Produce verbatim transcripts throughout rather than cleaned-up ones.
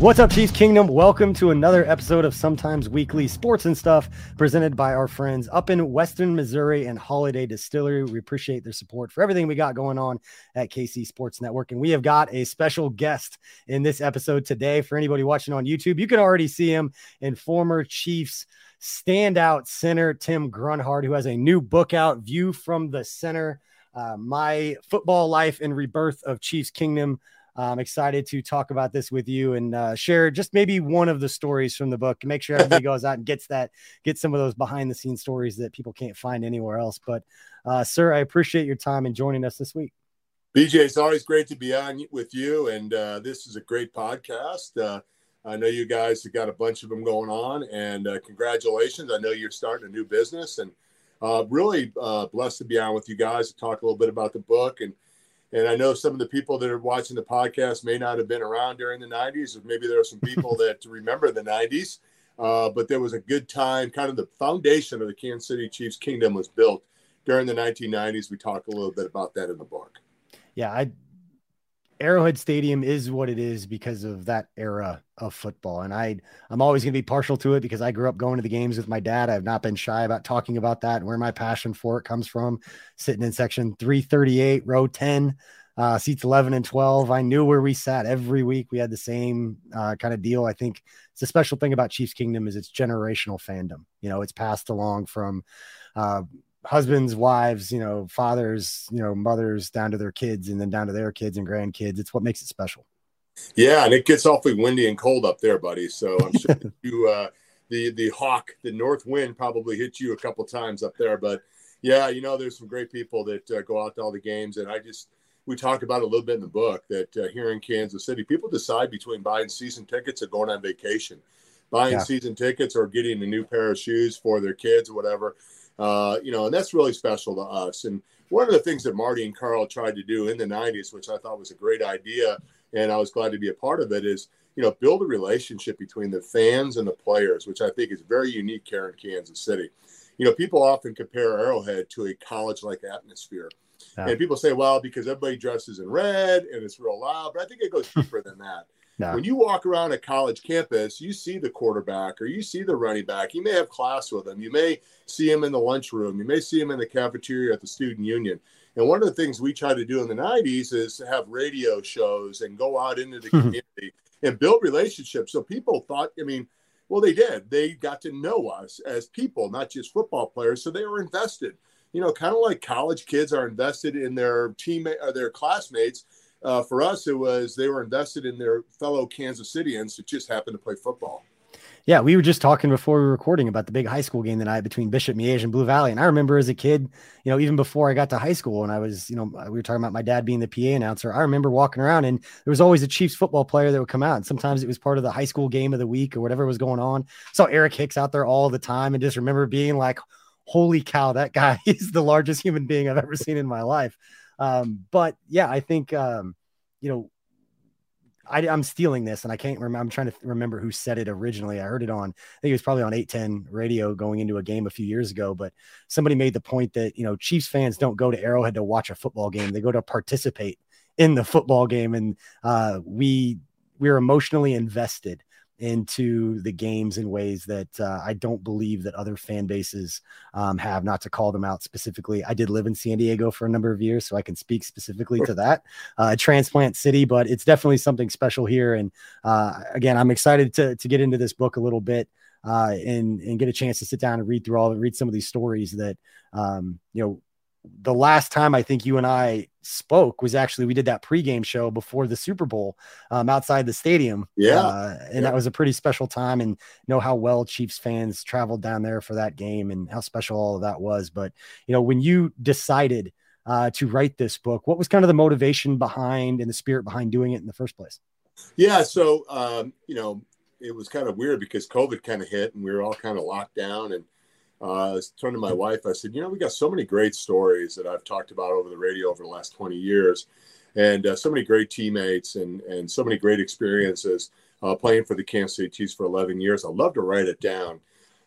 What's up, Chiefs Kingdom? Welcome to another episode of Sometimes Weekly Sports and Stuff, presented by our friends up in Western Missouri and Holiday Distillery. We appreciate their support for everything we got going on at K C Sports Network. And we have got a special guest in this episode today. For anybody watching on YouTube, you can already see him in former Chiefs standout center Tim Grunhard, who has a new book out, View from the Center, uh, My Football Life and Rebirth of Chiefs Kingdom. I'm excited to talk about this with you and uh, share just maybe one of the stories from the book. Make sure everybody goes out and gets that, get some of those behind the scenes stories that people can't find anywhere else. But uh, sir, I appreciate your time and joining us this week. B J, it's always great to be on with you. And uh, this is a great podcast. Uh, I know you guys have got a bunch of them going on, and uh, congratulations. I know you're starting a new business, and uh, really uh, blessed to be on with you guys to talk a little bit about the book. And And I know some of the people that are watching the podcast may not have been around during the nineties, or maybe there are some people that remember the nineties, uh, but there was a good time. Kind of the foundation of the Kansas City Chiefs Kingdom was built during the nineteen nineties. We talk a little bit about that in the book. Yeah, I, Arrowhead Stadium is what it is because of that era of football. And I, I'm always going to be partial to it because I grew up going to the games with my dad. I've not been shy about talking about that and where my passion for it comes from, sitting in section three thirty-eight, row ten, uh, seats eleven and twelve. I knew where we sat every week. We had the same uh, kind of deal. I think it's a special thing about Chiefs Kingdom is it's generational fandom. You know, it's passed along from uh, husbands, wives, you know, fathers, you know, mothers down to their kids, and then down to their kids and grandkids. It's what makes it special. Yeah, and it gets awfully windy and cold up there, buddy. So I'm sure you, uh, the the hawk, the north wind probably hit you a couple times up there. But yeah, you know, there's some great people that uh, go out to all the games, and I just we talked about it a little bit in the book that uh, here in Kansas City, people decide between buying season tickets or going on vacation, buying yeah. season tickets or getting a new pair of shoes for their kids or whatever. Uh, you know, and that's really special to us. And one of the things that Marty and Carl tried to do in the nineties, which I thought was a great idea, and I was glad to be a part of it, is, you know, build a relationship between the fans and the players, which I think is very unique here in Kansas City. You know, people often compare Arrowhead to a college-like atmosphere. No. And people say, well, because everybody dresses in red and it's real loud, but I think it goes deeper than that. No. When you walk around a college campus, you see the quarterback or you see the running back. You may have class with them. You may see him in the lunchroom. You may see him in the cafeteria at the student union. And one of the things we tried to do in the nineties is have radio shows and go out into the community mm-hmm. and build relationships. So people thought, I mean, well, they did. They got to know us as people, not just football players. So they were invested, you know, kind of like college kids are invested in their teammate or their classmates. Uh, for us, it was they were invested in their fellow Kansas Cityans that just happened to play football. Yeah, we were just talking before we were recording about the big high school game that night between Bishop Miege and Blue Valley. And I remember as a kid, you know, even before I got to high school and I was, you know, we were talking about my dad being the P A announcer. I remember walking around and there was always a Chiefs football player that would come out. And sometimes it was part of the high school game of the week or whatever was going on. Saw Eric Hicks out there all the time and just remember being like, holy cow, that guy is the largest human being I've ever seen in my life. Um, but yeah, I think, um, you know, I, I'm stealing this and I can't remember. I'm trying to remember who said it originally. I heard it on, I think it was probably on eight ten radio going into a game a few years ago, but somebody made the point that, you know, Chiefs fans don't go to Arrowhead to watch a football game. They go to participate in the football game. And uh, we, we're emotionally invested into the games in ways that uh, I don't believe that other fan bases um, have, not to call them out specifically. I did live in San Diego for a number of years, so I can speak specifically to that uh, transplant city, but it's definitely something special here. And uh, again, I'm excited to, to get into this book a little bit uh, and, and get a chance to sit down and read through all and read some of these stories that, um, you know, the last time I think you and I spoke was actually, we did that pregame show before the Super Bowl um, outside the stadium. Yeah. Uh, and yeah. that was a pretty special time, and know how well Chiefs fans traveled down there for that game and how special all of that was. But, you know, when you decided uh, to write this book, what was kind of the motivation behind and the spirit behind doing it in the first place? Yeah. So, um, you know, it was kind of weird because COVID kind of hit and we were all kind of locked down, and Uh, I was turning to my wife. I said, you know, we got so many great stories that I've talked about over the radio over the last twenty years, and uh, so many great teammates and, and so many great experiences uh, playing for the Kansas City Chiefs for eleven years. I'd love to write it down.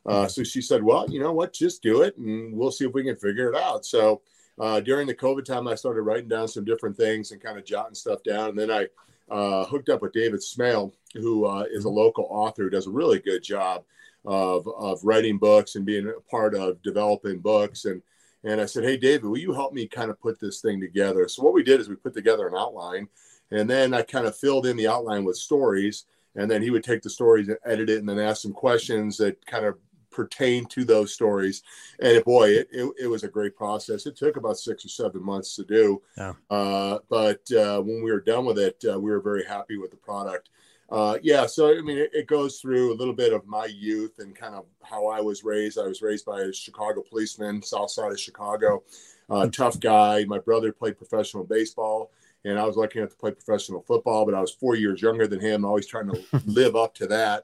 Uh, so she said, well, you know what, just do it and we'll see if we can figure it out. So uh, during the COVID time, I started writing down some different things and kind of jotting stuff down. And then I uh, hooked up with David Smale, who uh, is a local author who does a really good job of of writing books and being a part of developing books. And, and I said, hey, David, will you help me kind of put this thing together? So what we did is we put together an outline, and then I kind of filled in the outline with stories. And then he would take the stories and edit it and then ask some questions that kind of pertain to those stories. And boy, it, it, it was a great process. It took about six or seven months to do. Yeah. Uh, but uh, when we were done with it, uh, we were very happy with the product. Uh, yeah, so, I mean, it, it goes through a little bit of my youth and kind of how I was raised. I was raised by a Chicago policeman, south side of Chicago, uh, tough guy. My brother played professional baseball, and I was lucky enough to play professional football, but I was four years younger than him, always trying to live up to that.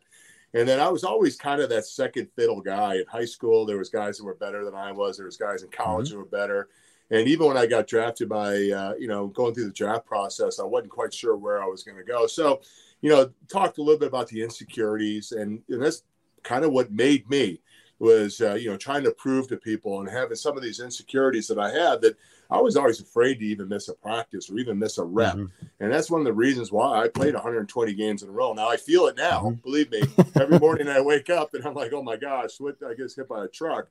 And then I was always kind of that second fiddle guy. In high school, there was guys that were better than I was. There was guys in college mm-hmm. that were better. And even when I got drafted by, uh, you know, going through the draft process, I wasn't quite sure where I was going to go. So, you know, talked a little bit about the insecurities, and, and that's kind of what made me was, uh, you know, trying to prove to people and having some of these insecurities that I had, that I was always afraid to even miss a practice or even miss a rep. Mm-hmm. And that's one of the reasons why I played one hundred twenty games in a row. Now I feel it now, mm-hmm. believe me, every morning I wake up and I'm like, oh my gosh, what, I guess hit by a truck.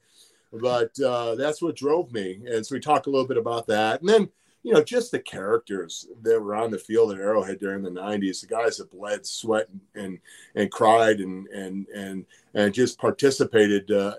But uh, that's what drove me. And so we talked a little bit about that. And then, you know, just the characters that were on the field at Arrowhead during the nineties, the guys that bled, sweat, and and cried and and and and just participated uh,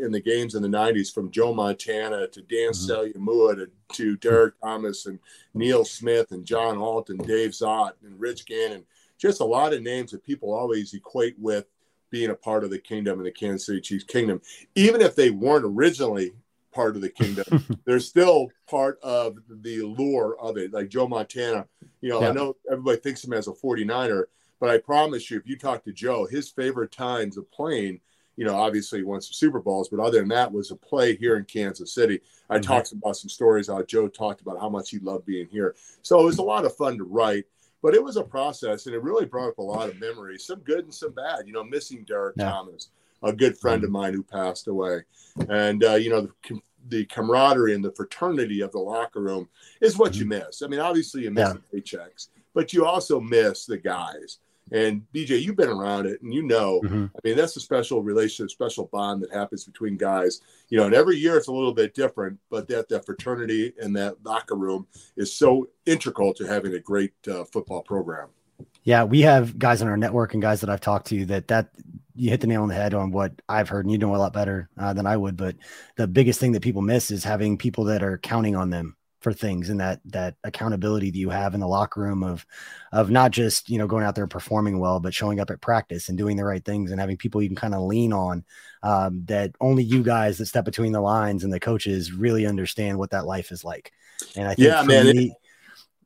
in the games in the nineties, from Joe Montana to Dan Saleaumua to, to Derrick Thomas and Neil Smith and John Alt and Dave Zott and Rich Gannon. Just a lot of names that people always equate with being a part of the kingdom and the Kansas City Chiefs kingdom, even if they weren't originally part of the kingdom. They're still part of the lure of it. Like Joe Montana, you know, yeah. I know everybody thinks of him as a forty-niner, but I promise you, if you talk to Joe, his favorite times of playing, you know, obviously he won some Super Bowls, but other than that was a play here in Kansas City. I mm-hmm. talked about some stories how Joe talked about how much he loved being here. So it was a lot of fun to write, but it was a process, and it really brought up a lot of memories, some good and some bad, you know, missing Derrick yeah. Thomas, a good friend of mine who passed away. And, uh, you know, the, com- the camaraderie and the fraternity of the locker room is what you miss. I mean, obviously you miss yeah. the paychecks, but you also miss the guys. And B J, you've been around it and you know, mm-hmm. I mean, that's a special relationship, special bond that happens between guys, you know, and every year it's a little bit different, but that, that fraternity and that locker room is so integral to having a great uh, football program. Yeah, we have guys on our network and guys that I've talked to that that you hit the nail on the head on what I've heard, and you know a lot better uh, than I would. But the biggest thing that people miss is having people that are counting on them for things, and that that accountability that you have in the locker room of of not just, you know, going out there and performing well, but showing up at practice and doing the right things and having people you can kind of lean on, um, that only you guys that step between the lines and the coaches really understand what that life is like. And I think yeah, man, me,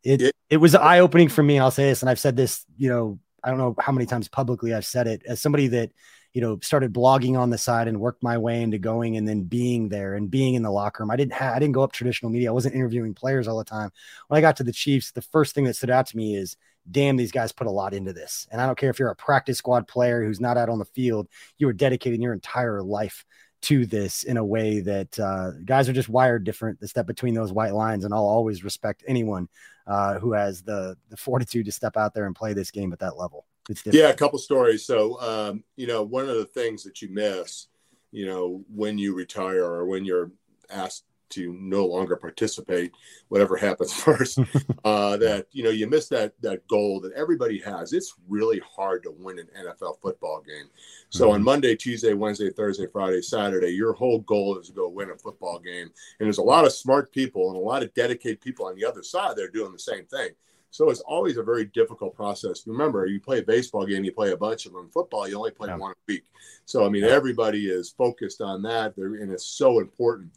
it, it, it was eye-opening for me. And I'll say this, and I've said this, you know, I don't know how many times publicly I've said it, as somebody that, you know, started blogging on the side and worked my way into going and then being there and being in the locker room. I didn't have, I didn't go up traditional media. I wasn't interviewing players all the time. When I got to the Chiefs, the first thing that stood out to me is, damn, these guys put a lot into this. And I don't care if you're a practice squad player who's not out on the field, you are dedicating your entire life to this in a way that uh, guys are just wired different. The step between those white lines, and I'll always respect anyone uh, who has the the fortitude to step out there and play this game at that level. It's different. Yeah, a couple stories. So, um, you know, one of the things that you miss, you know, when you retire or when you're asked to no longer participate, whatever happens first, uh, that, you know, you miss that that goal that everybody has. It's really hard to win an N F L football game. So mm-hmm. on Monday, Tuesday, Wednesday, Thursday, Friday, Saturday, your whole goal is to go win a football game. And there's a lot of smart people and a lot of dedicated people on the other side that are doing the same thing. So it's always a very difficult process. Remember, you play a baseball game, you play a bunch of them. Football, you only play yeah. one a week. So, I mean, yeah. everybody is focused on that, and it's so important.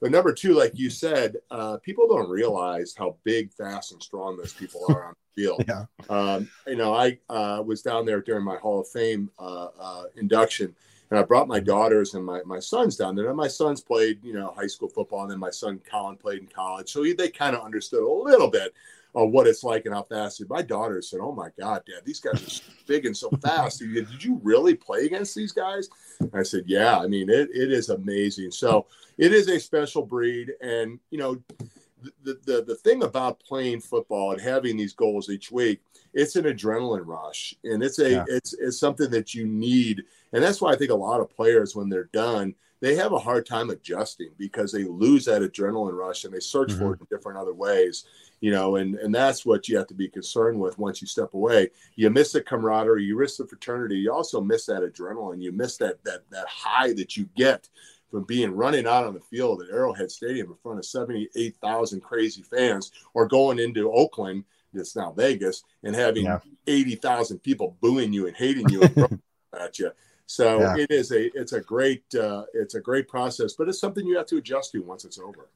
But number two, like you said, uh, people don't realize how big, fast, and strong those people are on the field. Yeah. Um, you know, I uh, was down there during my Hall of Fame uh, uh, induction, and I brought my daughters and my, my sons down there. And my sons played, you know, high school football, and then my son Colin played in college. So he, they kind of understood a little bit of what it's like and how fast. My daughter said, "Oh, my God, Dad, these guys are so big and so fast. Did, did you really play against these guys?" And I said, "Yeah, I mean, it it is amazing." So it is a special breed. And, you know, the, the, the thing about playing football and having these goals each week, it's an adrenaline rush. And it's a yeah. it's it's something that you need. And that's why I think a lot of players, when they're done, they have a hard time adjusting because they lose that adrenaline rush and they search mm-hmm. for it in different other ways, you know, and, and that's what you have to be concerned with. Once you step away, you miss the camaraderie, you miss the fraternity. You also miss that adrenaline. You miss that, that, that high that you get from being running out on the field at Arrowhead Stadium in front of seventy-eight thousand crazy fans, or going into Oakland, that's now Vegas, and having yeah. eighty thousand people booing you and hating you and at you. So yeah. it is a it's a great uh, it's a great process, but it's something you have to adjust to once it's over.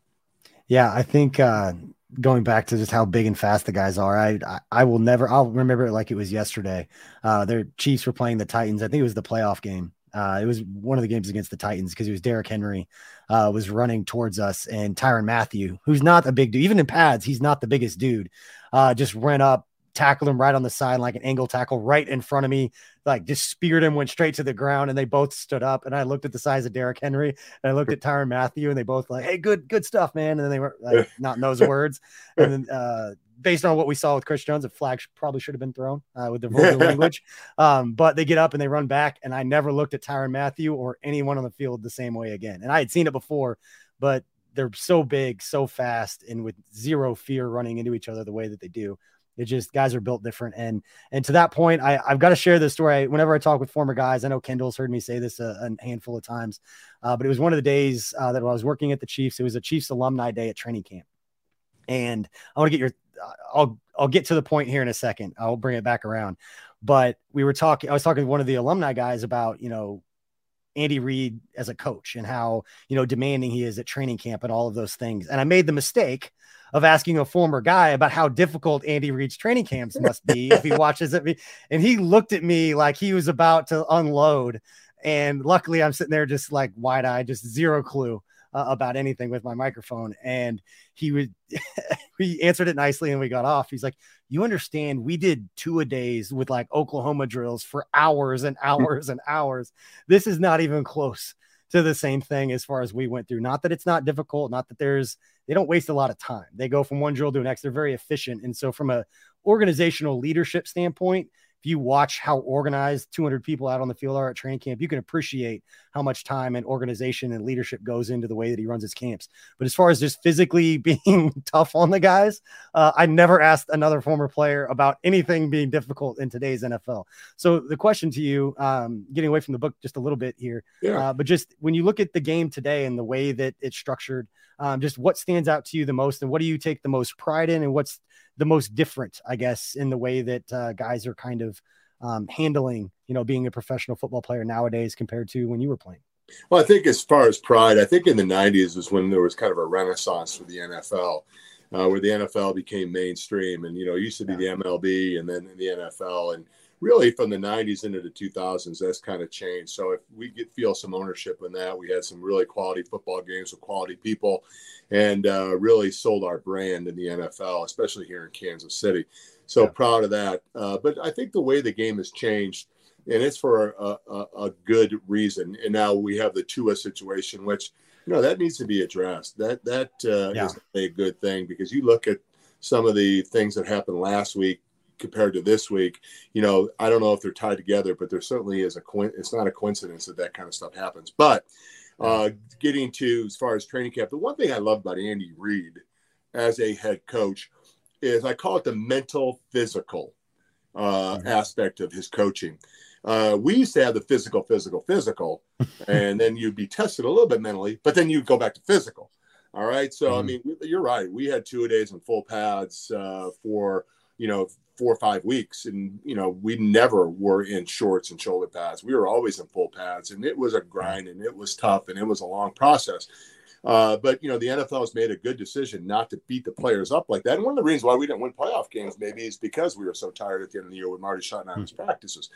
Yeah, I think uh, going back to just how big and fast the guys are, I I, I will never I'll remember it like it was yesterday. Uh, their Chiefs were playing the Titans. I think it was the playoff game. Uh, it was one of the games against the Titans, because it was Derrick Henry uh, was running towards us, and Tyrann Mathieu, who's not a big dude, even in pads, he's not the biggest dude, uh, just ran up, tackled him right on the side, like an angle tackle right in front of me, like just speared him, went straight to the ground, and they both stood up. And I looked at the size of Derrick Henry, and I looked at Tyrann Mathieu, and they both like, "Hey, good, good stuff, man." And then they were like, not in those words. And then, uh, based on what we saw with Chris Jones, a flag probably should have been thrown uh, with the vulgar language. Um, but they get up and they run back. And I never looked at Tyrann Mathieu or anyone on the field the same way again. And I had seen it before, but they're so big, so fast, and with zero fear running into each other the way that they do. It just, guys are built different. And, and to that point, I I've got to share this story. I, whenever I talk with former guys, I know Kendall's heard me say this a, a handful of times, uh, but it was one of the days uh, that I was working at the Chiefs. It was a Chiefs alumni day at training camp. And I want to get your, I'll, I'll get to the point here in a second. I'll bring it back around, but we were talking, I was talking to one of the alumni guys about, you know, Andy Reid as a coach and how, you know, demanding he is at training camp and all of those things. And I made the mistake of asking a former guy about how difficult Andy Reid's training camps must be if he watches it. And he looked at me like he was about to unload. And luckily I'm sitting there just like wide-eyed, just zero clue uh, about anything with my microphone. And he would, he answered it nicely and we got off. He's like, "You understand, we did Tua days with like Oklahoma drills for hours and hours and hours. This is not even close to the same thing as far as we went through." Not that it's not difficult, not that there's, they don't waste a lot of time. They go from one drill to the next. They're very efficient. And so from a organizational leadership standpoint, if you watch how organized two hundred people out on the field are at training camp, you can appreciate how much time and organization and leadership goes into the way that he runs his camps. But as far as just physically being tough on the guys, uh, I never asked another former player about anything being difficult in today's N F L. So the question to you, um, getting away from the book just a little bit here, yeah. uh, but just when you look at the game today and the way that it's structured, um, just what stands out to you the most, and what do you take the most pride in, and what's the most different, I guess, in the way that uh, guys are kind of um, handling, you know, being a professional football player nowadays compared to when you were playing? Well, I think as far as pride, I think in the nineties was when there was kind of a renaissance for the N F L, uh, where the N F L became mainstream. And, you know, it used to be yeah. the M L B and then the N F L. And really from the nineties into the two thousands, that's kind of changed. So if we get feel some ownership in that, we had some really quality football games with quality people, and uh, really sold our brand in the N F L, especially here in Kansas City. So yeah. proud of that. Uh, but I think the way the game has changed, and it's for a, a, a good reason. And now we have the Tua situation, which, you know, that needs to be addressed. That that uh, yeah. is a good thing, because you look at some of the things that happened last week compared to this week. You know, I don't know if they're tied together, but there certainly is a co- it's not a coincidence that that kind of stuff happens. But uh, getting to as far as training camp, the one thing I love about Andy Reid as a head coach is I call it the mental physical uh, mm-hmm. aspect of his coaching. Uh, we used to have the physical, physical, physical, and then you'd be tested a little bit mentally, but then you'd go back to physical. All right. So, mm-hmm. I mean, you're right. We had two-a-days and full pads uh, for, you know, four or five weeks. And, you know, we never were in shorts and shoulder pads. We were always in full pads, and it was a grind, and it was tough, and it was a long process. Uh, but, you know, the N F L has made a good decision not to beat the players up like that. And one of the reasons why we didn't win playoff games maybe is because we were so tired at the end of the year with Marty Schott and I's mm-hmm. practices.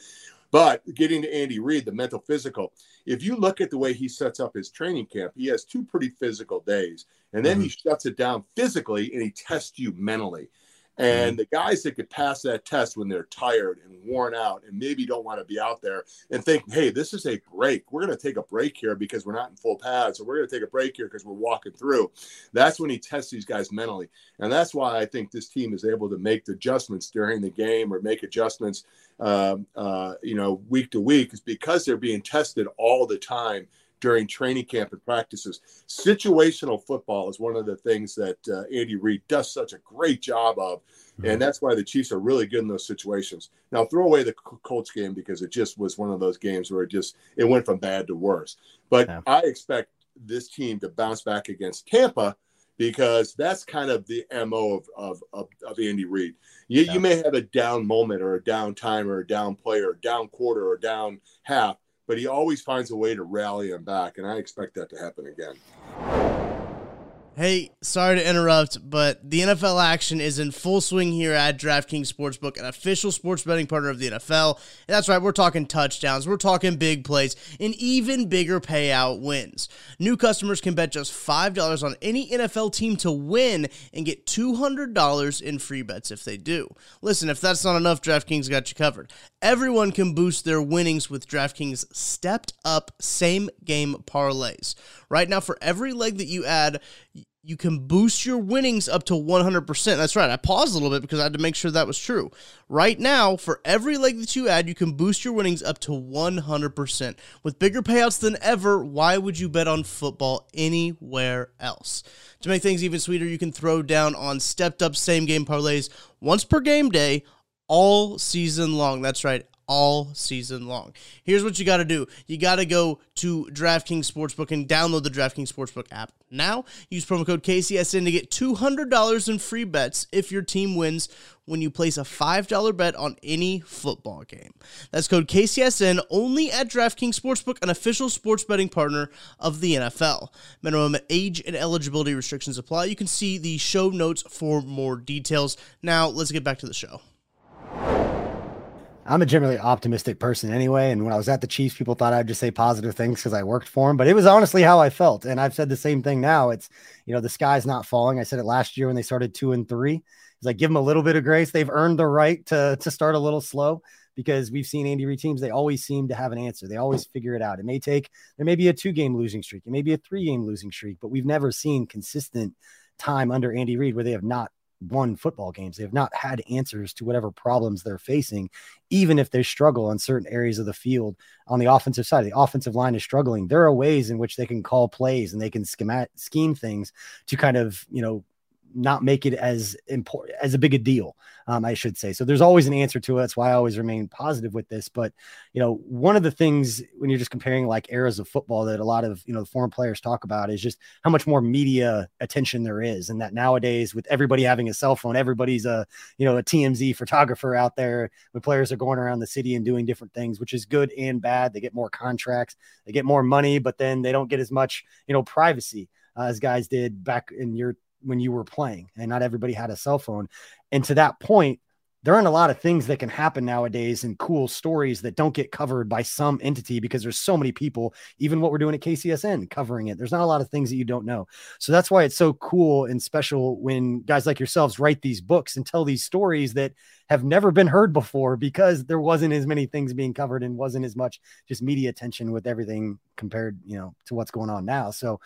But getting to Andy Reid, the mental physical, if you look at the way he sets up his training camp, he has two pretty physical days, and then mm-hmm. he shuts it down physically and he tests you mentally. And the guys that could pass that test when they're tired and worn out and maybe don't want to be out there and think, hey, this is a break. We're going to take a break here because we're not in full pads. So we're going to take a break here because we're walking through. That's when he tests these guys mentally. And that's why I think this team is able to make the adjustments during the game, or make adjustments, um, uh, you know, week to week, is because they're being tested all the time during training camp and practices. Situational football is one of the things that uh, Andy Reid does such a great job of, mm-hmm. and that's why the Chiefs are really good in those situations. Now, throw away the Colts game, because it just was one of those games where it just it went from bad to worse. But yeah. I expect this team to bounce back against Tampa, because that's kind of the M O of of of, of Andy Reid. You, yeah. you may have a down moment or a down time or a down play or a down quarter or a down half, but he always finds a way to rally him back, and I expect that to happen again. Hey, sorry to interrupt, but the N F L action is in full swing here at DraftKings Sportsbook, an official sports betting partner of the N F L. And that's right, we're talking touchdowns, we're talking big plays, and even bigger payout wins. New customers can bet just five dollars on any N F L team to win and get two hundred dollars in free bets if they do. Listen, if that's not enough, DraftKings got you covered. Everyone can boost their winnings with DraftKings stepped-up same-game parlays. Right now, for every leg that you add, you can boost your winnings up to one hundred percent. That's right. I paused a little bit because I had to make sure that was true. Right now, for every leg that you add, you can boost your winnings up to one hundred percent. With bigger payouts than ever, why would you bet on football anywhere else? To make things even sweeter, you can throw down on stepped-up same-game parlays once per game day all season long. That's right. All season long. Here's what you got to do. You got to go to DraftKings Sportsbook and download the DraftKings Sportsbook app now. Use promo code K C S N to get two hundred dollars in free bets if your team wins when you place a five dollar bet on any football game. That's code K C S N only at DraftKings Sportsbook, an official sports betting partner of the N F L. Minimum age and eligibility restrictions apply. You can see the show notes for more details. Now, let's get back to the show. I'm a generally optimistic person anyway, and when I was at the Chiefs, people thought I'd just say positive things because I worked for them, but it was honestly how I felt, and I've said the same thing now. It's, you know, the sky's not falling. I said it last year when they started two and three. It's like, give them a little bit of grace. They've earned the right to, to start a little slow, because we've seen Andy Reid teams, they always seem to have an answer. They always figure it out. It may take, there may be a two-game losing streak. It may be a three-game losing streak, but we've never seen consistent time under Andy Reid where they have not won football games. They have not had answers to whatever problems they're facing, even if they struggle on certain areas of the field. On the offensive side, the offensive line is struggling. There are ways in which they can call plays and they can schema- scheme things to kind of, you know, not make it as important, as a big a deal, um, I should say. So there's always an answer to it. That's why I always remain positive with this. But, you know, one of the things when you're just comparing like eras of football that a lot of, you know, foreign players talk about is just how much more media attention there is. And that nowadays with everybody having a cell phone, everybody's a, you know, a T M Z photographer out there. When players are going around the city and doing different things, which is good and bad. They get more contracts, they get more money, but then they don't get as much, you know, privacy uh, as guys did back in your when you were playing, and not everybody had a cell phone. And to that point, there aren't a lot of things that can happen nowadays and cool stories that don't get covered by some entity because there's so many people, even what we're doing at K C S N covering it. There's not a lot of things that you don't know. So that's why it's so cool and special when guys like yourselves write these books and tell these stories that have never been heard before, because there wasn't as many things being covered and wasn't as much just media attention with everything compared, you know, to what's going on now. So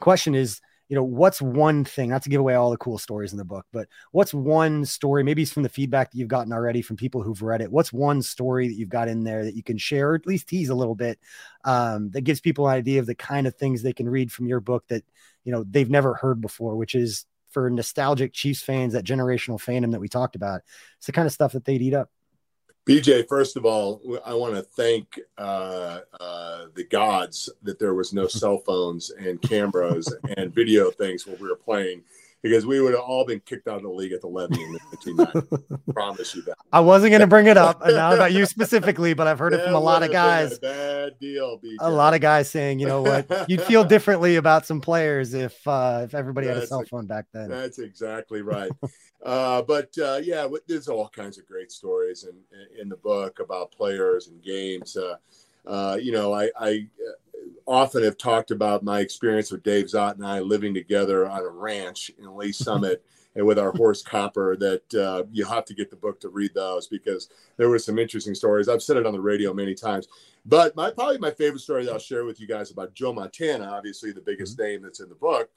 question is, you know, what's one thing, not to give away all the cool stories in the book, but what's one story, maybe it's from the feedback that you've gotten already from people who've read it. What's one story that you've got in there that you can share, or at least tease a little bit, um, that gives people an idea of the kind of things they can read from your book that, you know, they've never heard before, which is for nostalgic Chiefs fans, that generational fandom that we talked about. It's the kind of stuff that they'd eat up. B J, first of all, I want to thank uh, uh, the gods that there was no cell phones and cameras and video things when we were playing, because we would have all been kicked out of the league at the levy in the nineteen nineties. I promise you that. I wasn't going to bring it up, and not about you specifically, but I've heard that it from a lot of guys. A bad deal, B J. A lot of guys saying, you know what, you'd feel differently about some players if uh, if everybody that's had a cell phone back then. That's exactly right. uh, but uh, yeah, there's all kinds of great stories in in the book about players and games. Uh, uh, you know, I. I often have talked about my experience with Dave Zott and I living together on a ranch in Lee Summit and with our horse Copper, that uh, you have to get the book to read those, because there were some interesting stories. I've said it on the radio many times, but my, probably my favorite story that I'll share with you guys about Joe Montana, obviously the biggest name that's in the book,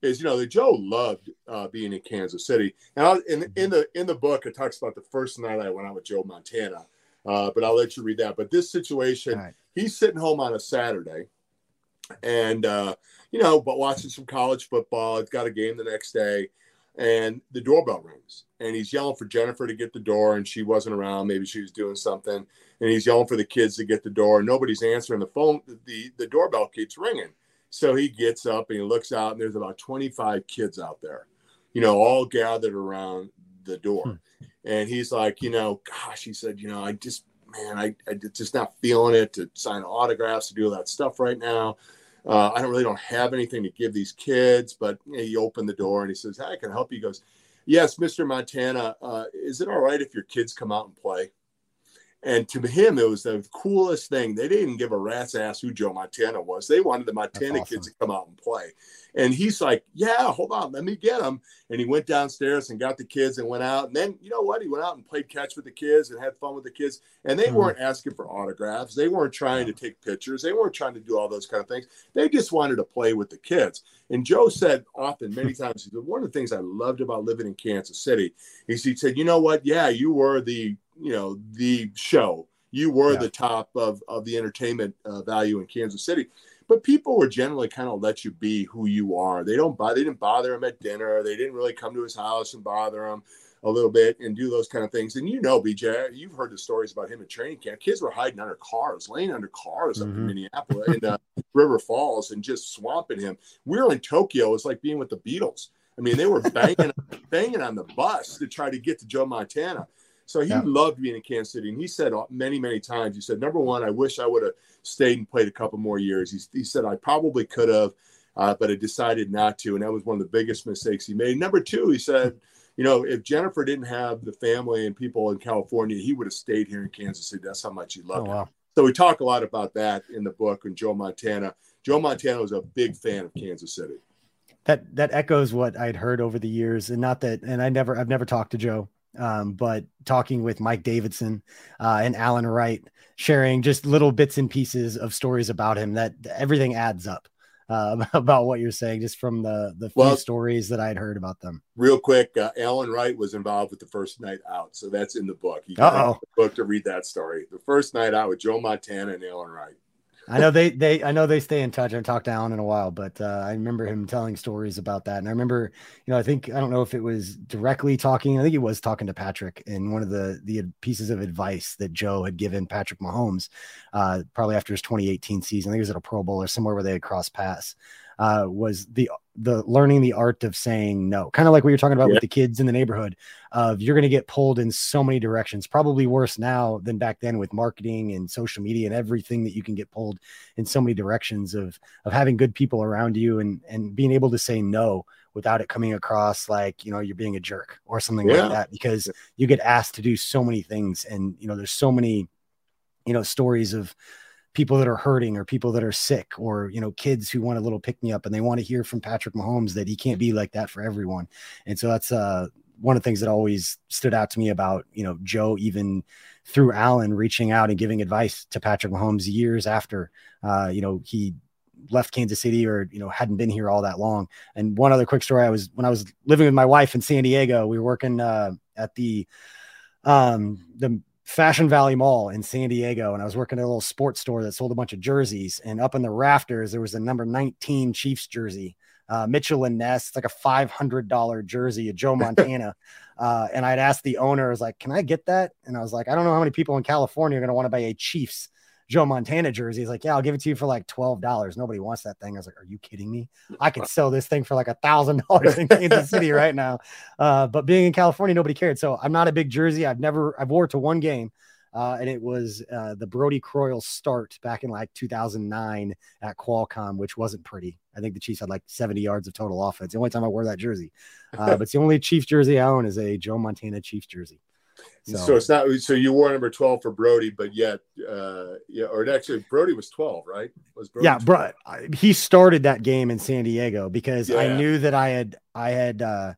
is, you know, that Joe loved uh, being in Kansas City. And I, in, in the, in the book, it talks about the first night I went out with Joe Montana, uh, but I'll let you read that. But this situation, right. He's sitting home on a Saturday, and, uh, you know, but watching some college football. It's got a game the next day, and the doorbell rings, and he's yelling for Jennifer to get the door, and she wasn't around. Maybe she was doing something, and he's yelling for the kids to get the door, and nobody's answering the phone. The, the doorbell keeps ringing. So he gets up and he looks out, and there's about twenty-five kids out there, you know, all gathered around the door. Hmm. And he's like, you know, gosh, he said, you know, I just, man, I, I just not feeling it to sign autographs, to do all that stuff right now. Uh, I don't really don't have anything to give these kids, but you know, he opened the door and he says, "Hey, I can help you." He goes, "Yes, Mister Montana, uh, is it all right if your kids come out and play?" And to him, it was the coolest thing. They didn't give a rat's ass who Joe Montana was. They wanted the Montana That's awesome. Kids to come out and play. And he's like, "Yeah, hold on, let me get them." And he went downstairs and got the kids and went out. And then, you know what? He went out and played catch with the kids and had fun with the kids. And they mm. weren't asking for autographs. They weren't trying yeah. to take pictures. They weren't trying to do all those kind of things. They just wanted to play with the kids. And Joe said often, many times, he said, one of the things I loved about living in Kansas City is he said, you know what? Yeah, you were the you know, the show. You were yeah. the top of, of the entertainment uh, value in Kansas City. But people were generally kind of let you be who you are. They don't buy, they didn't bother him at dinner. They didn't really come to his house and bother him a little bit and do those kind of things. And, you know, B J, you've heard the stories about him at training camp. Kids were hiding under cars, laying under cars mm-hmm. up in Minneapolis and uh, River Falls and just swamping him. We were in Tokyo. It was like being with the Beatles. I mean, they were banging, banging on the bus to try to get to Joe Montana. So he yeah. loved being in Kansas City. And he said many, many times, he said, number one, I wish I would have stayed and played a couple more years. He, he said, I probably could have, uh, but I decided not to. And that was one of the biggest mistakes he made. Number two, he said, you know, if Jennifer didn't have the family and people in California, he would have stayed here in Kansas City. That's how much he loved oh, wow. him. So we talk a lot about that in the book. And Joe Montana, Joe Montana was a big fan of Kansas City. That, that echoes what I'd heard over the years. And not that, and I never, I've never talked to Joe. Um, but talking with Mike Davidson uh, and Alan Wright, sharing just little bits and pieces of stories about him, that everything adds up. uh, about what you're saying, just from the, the few well, stories that I'd heard about them. Real quick, uh, Alan Wright was involved with the first night out. So that's in the book. You got uh-oh. the book to read that story. The first night out with Joe Montana and Alan Wright. I know they, they, I know they stay in touch. I haven't talked to Alan in a while, but uh, I remember him telling stories about that. And I remember, you know, I think, I don't know if it was directly talking, I think he was talking to Patrick, and one of the, the pieces of advice that Joe had given Patrick Mahomes, uh, probably after his twenty eighteen season, I think it was at a Pro Bowl or somewhere where they had crossed paths, uh, was the, the learning the art of saying no, kind of like what you're talking about yeah. with the kids in the neighborhood of you're going to get pulled in so many directions, probably worse now than back then with marketing and social media and everything that you can get pulled in so many directions of, of having good people around you and, and being able to say no without it coming across like, you know, you're being a jerk or something yeah. like that, because you get asked to do so many things. And, you know, there's so many, you know, stories of people that are hurting or people that are sick or, you know, kids who want a little pick me up and they want to hear from Patrick Mahomes that he can't be like that for everyone. And so that's uh, one of the things that always stood out to me about, you know, Joe, even through Alan reaching out and giving advice to Patrick Mahomes years after, uh, you know, he left Kansas City or, you know, hadn't been here all that long. And one other quick story, I was, when I was living with my wife in San Diego, we were working uh, at the, um, the, Fashion Valley Mall in San Diego, and I was working at a little sports store that sold a bunch of jerseys, and up in the rafters there was a number nineteen Chiefs jersey, uh Mitchell and Ness. It's like a five hundred dollar jersey of Joe Montana. uh and I'd asked the owner, I was like, can I get that? And I was like, I don't know how many people in California are going to want to buy a Chiefs Joe Montana jersey. He's like, yeah, I'll give it to you for like twelve dollars. Nobody wants that thing. I was like, are you kidding me? I could sell this thing for like a thousand dollars in Kansas City right now. Uh, but being in California, nobody cared. So I'm not a big jersey. I've never, I've wore it to one game. Uh, and it was uh, the Brody Croyle start back in like two thousand nine at Qualcomm, which wasn't pretty. I think the Chiefs had like seventy yards of total offense. The only time I wore that jersey, uh, but it's the only Chiefs jersey I own is a Joe Montana Chiefs jersey. So, so it's not, so you wore number twelve for Brody, but yet, uh, yeah, or actually Brody was twelve, right? Was Brody yeah, bro, I, he started that game in San Diego because yeah. I knew that I had, I had, uh,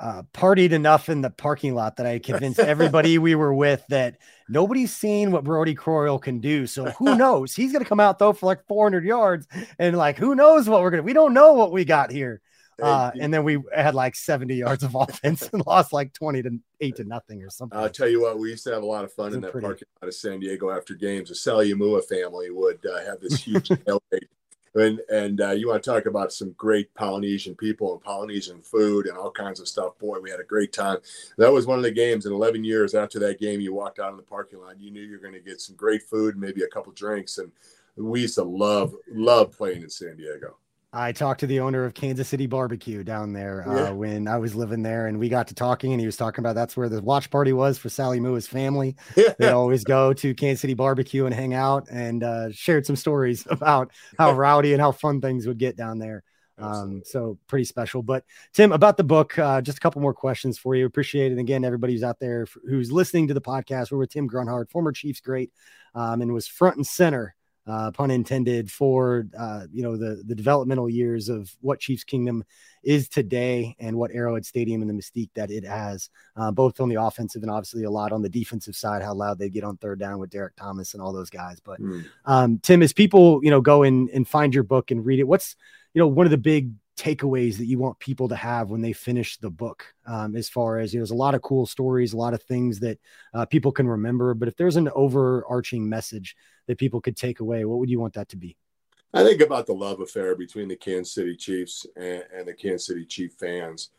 uh, partied enough in the parking lot that I convinced everybody we were with that nobody's seen what Brody Croyle can do. So who knows? He's going to come out though for like four hundred yards and like, who knows what we're going to, we don't know what we got here. Uh, and then we had like seventy yards of offense and lost like twenty to eight to nothing or something. I'll tell you what, we used to have a lot of fun in that pretty. parking lot of San Diego after games. The Saleaumua family would uh, have this huge tailgate, and and uh, you want to talk about some great Polynesian people and Polynesian food and all kinds of stuff. Boy, we had a great time. That was one of the games. In eleven years after that game, you walked out in the parking lot, you knew you were going to get some great food, maybe a couple drinks, and we used to love love playing in San Diego. I talked to the owner of Kansas City Barbecue down there uh, yeah. when I was living there, and we got to talking, and he was talking about that's where the watch party was for Saleauma's family. Yeah. They always go to Kansas City Barbecue and hang out, and uh, shared some stories about how rowdy and how fun things would get down there. Um, so pretty special. But Tim, about the book, uh, just a couple more questions for you. Appreciate it. Again, everybody who's out there for, who's listening to the podcast, we're with Tim Grunhard, former Chiefs great, um, and was front and center, Uh, pun intended, for uh, you know, the the developmental years of what Chiefs Kingdom is today and what Arrowhead Stadium and the mystique that it has, uh, both on the offensive and obviously a lot on the defensive side, how loud they get on third down with Derrick Thomas and all those guys. But mm. um, Tim, as people, you know, go in and find your book and read it, what's, you know, one of the big takeaways that you want people to have when they finish the book, um, as far as, you know, there's a lot of cool stories, a lot of things that uh, people can remember, but if there's an overarching message that people could take away, what would you want that to be? I think about the love affair between the Kansas City Chiefs and, and the Kansas City Chief fans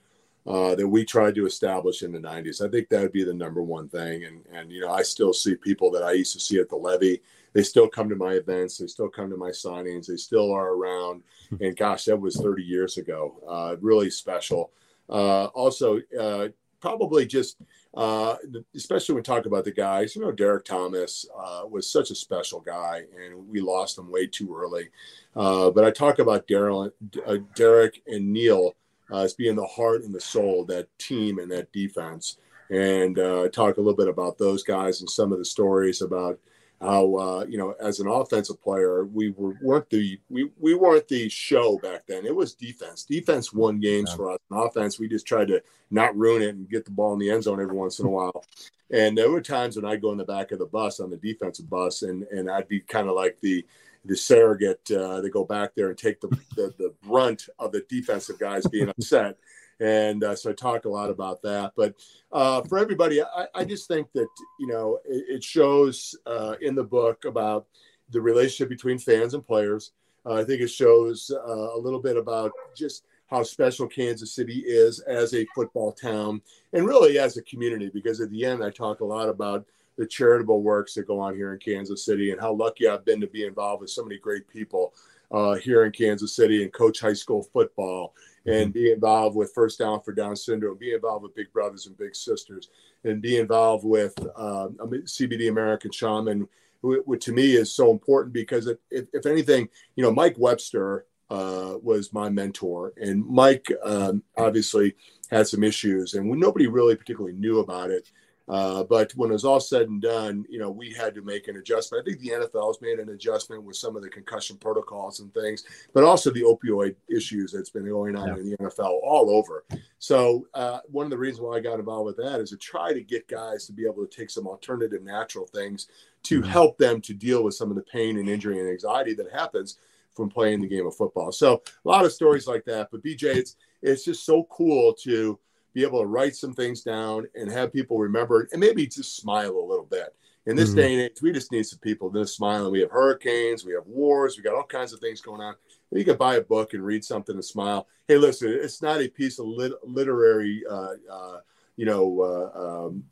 uh, that we tried to establish in the nineties. I think that would be the number one thing. And, and, you know, I still see people that I used to see at the Levee. They still come to my events. They still come to my signings. They still are around. And gosh, that was thirty years ago. Uh, really special. Uh, also, uh, probably just, uh, especially when we talk about the guys, you know, Derrick Thomas uh, was such a special guy, and we lost him way too early. Uh, but I talk about Darryl, uh, Derrick and Neil uh, as being the heart and the soul of that team and that defense. And uh, talk a little bit about those guys and some of the stories about how, uh, you know, as an offensive player, we were, weren't the we, we weren't the show back then. It was defense. Defense won games yeah. for us. And offense, we just tried to not ruin it and get the ball in the end zone every once in a while. And there were times when I'd go in the back of the bus, on the defensive bus, and, and I'd be kind of like the the surrogate uh, to go back there and take the, the, the brunt of the defensive guys being upset. And uh, so I talk a lot about that. But uh, for everybody, I, I just think that, you know, it, it shows uh, in the book about the relationship between fans and players. Uh, I think it shows uh, a little bit about just how special Kansas City is as a football town and really as a community, because at the end, I talk a lot about the charitable works that go on here in Kansas City and how lucky I've been to be involved with so many great people uh, here in Kansas City and coach high school football and be involved with First Down for Down Syndrome, be involved with Big Brothers and Big Sisters, and be involved with uh, C B D American Shaman, which to me is so important because if, if anything, you know, Mike Webster uh, was my mentor, and Mike um, obviously had some issues and nobody really particularly knew about it. Uh, but when it was all said and done, you know, we had to make an adjustment. I think the N F L has made an adjustment with some of the concussion protocols and things, but also the opioid issues that's been going on yeah. in the N F L all over. So uh, one of the reasons why I got involved with that is to try to get guys to be able to take some alternative natural things to help them to deal with some of the pain and injury and anxiety that happens from playing the game of football. So a lot of stories like that, but B J, it's, it's just so cool to be able to write some things down and have people remember it and maybe just smile a little bit. In this mm-hmm. day and age, we just need some people to smile. And we have hurricanes, we have wars, we got all kinds of things going on. You can buy a book and read something and smile. Hey, listen, it's not a piece of lit- literary, uh, uh, you know, uh, um,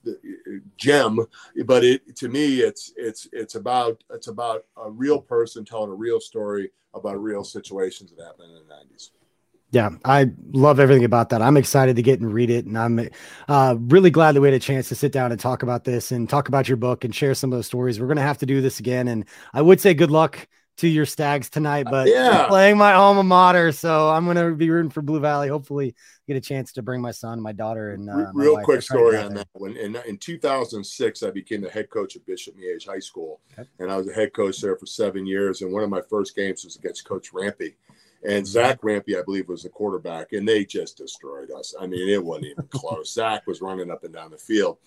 gem, but it to me, it's it's it's about it's about a real person telling a real story about real situations that happened in the nineties. Yeah, I love everything about that. I'm excited to get and read it, and I'm uh, really glad that we had a chance to sit down and talk about this and talk about your book and share some of those stories. We're going to have to do this again, and I would say good luck to your Stags tonight, but yeah. I'm playing my alma mater, so I'm going to be rooting for Blue Valley. Hopefully get a chance to bring my son, my daughter, and uh, my real wife. Quick story on that one. In, in two thousand six, I became the head coach of Bishop Miege High School, okay. and I was a head coach there for seven years, and one of my first games was against Coach Rampy. And Zach Rampy, I believe, was the quarterback, and they just destroyed us. I mean, it wasn't even close. Zach was running up and down the field.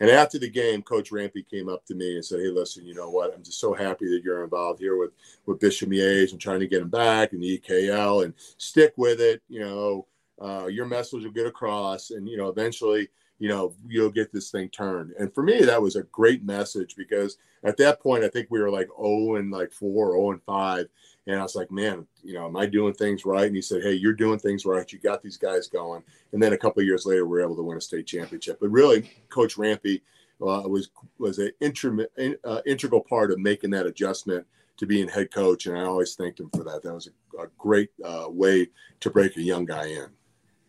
And after the game, Coach Rampy came up to me and said, hey, listen, you know what? I'm just so happy that you're involved here with, with Bishop Miege and trying to get him back and the E K L and stick with it. You know, uh, your message will get across, and, you know, eventually – you know, you'll get this thing turned. And for me, that was a great message because at that point, I think we were like oh and like four, oh and five. And I was like, man, you know, am I doing things right? And he said, hey, you're doing things right. You got these guys going. And then a couple of years later, we were able to win a state championship. But really, Coach Rampy uh, was was an inter- uh, integral part of making that adjustment to being head coach. And I always thanked him for that. That was a, a great uh, way to break a young guy in.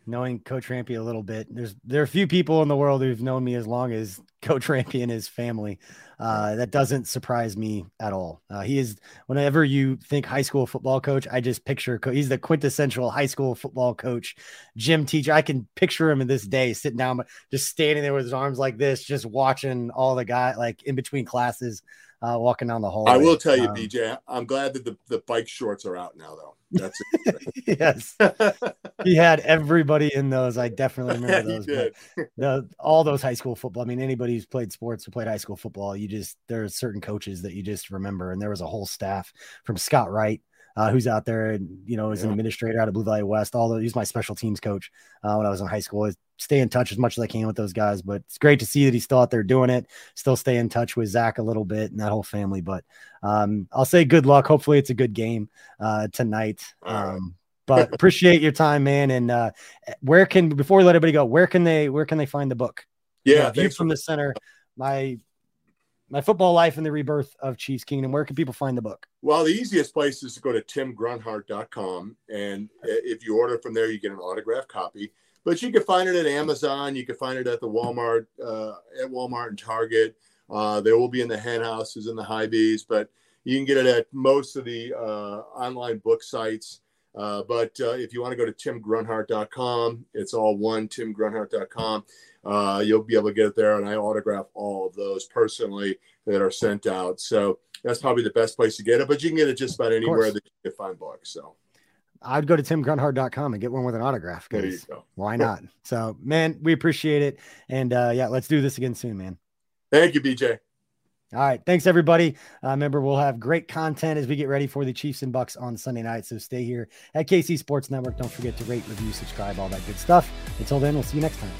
Knowing Coach Rampy a little bit, there's there are a few people in the world who've known me as long as Coach Rampy and his family. Uh, that doesn't surprise me at all. Uh, he is, whenever you think high school football coach, I just picture, co- he's the quintessential high school football coach, gym teacher. I can picture him in this day sitting down, just standing there with his arms like this, just watching all the guys like in between classes, uh, walking down the hallway. I will tell you, um, B J, I'm glad that the, the bike shorts are out now though. That's it. Yes. He had everybody in those. I definitely remember those. Yeah, but the, all those high school football. I mean, anybody who's played sports who played high school football, you just, there are certain coaches that you just remember. And there was a whole staff from Scott Wright, uh, who's out there and, you know, is yeah. an administrator out of Blue Valley West. Although he's my special teams coach uh, when I was in high school. I stay in touch as much as I can with those guys, but it's great to see that he's still out there doing it. Still stay in touch with Zach a little bit and that whole family. But um, I'll say good luck. Hopefully it's a good game uh, tonight. Um, but appreciate your time, man. And uh, where can, before we let everybody go, where can they, where can they find the book? Yeah. View from the Center. My, My Football Life and the Rebirth of Chiefs Kingdom. Where can people find the book? Well, the easiest place is to go to tim grunhard dot com. And if you order from there, you get an autographed copy. But you can find it at Amazon. You can find it at the Walmart, uh, at Walmart and Target. Uh, they will be in the hen houses and the Hy-Vees. But you can get it at most of the uh, online book sites. Uh, but uh, if you want to go to tim grunhard dot com, it's all one, tim grunhard dot com. Uh, you'll be able to get it there, and I autograph all of those personally that are sent out. So that's probably the best place to get it, but you can get it just about anywhere that you can find books. So I'd go to tim grunhard dot com and get one with an autograph. There you go. Why not? So, man, we appreciate it. And uh, yeah, let's do this again soon, man. Thank you, B J. All right. Thanks, everybody. Uh, remember, we'll have great content as we get ready for the Chiefs and Bucks on Sunday night. So stay here at K C Sports Network. Don't forget to rate, review, subscribe, all that good stuff. Until then, we'll see you next time.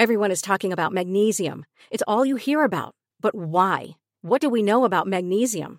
Everyone is talking about magnesium. It's all you hear about. But why? What do we know about magnesium?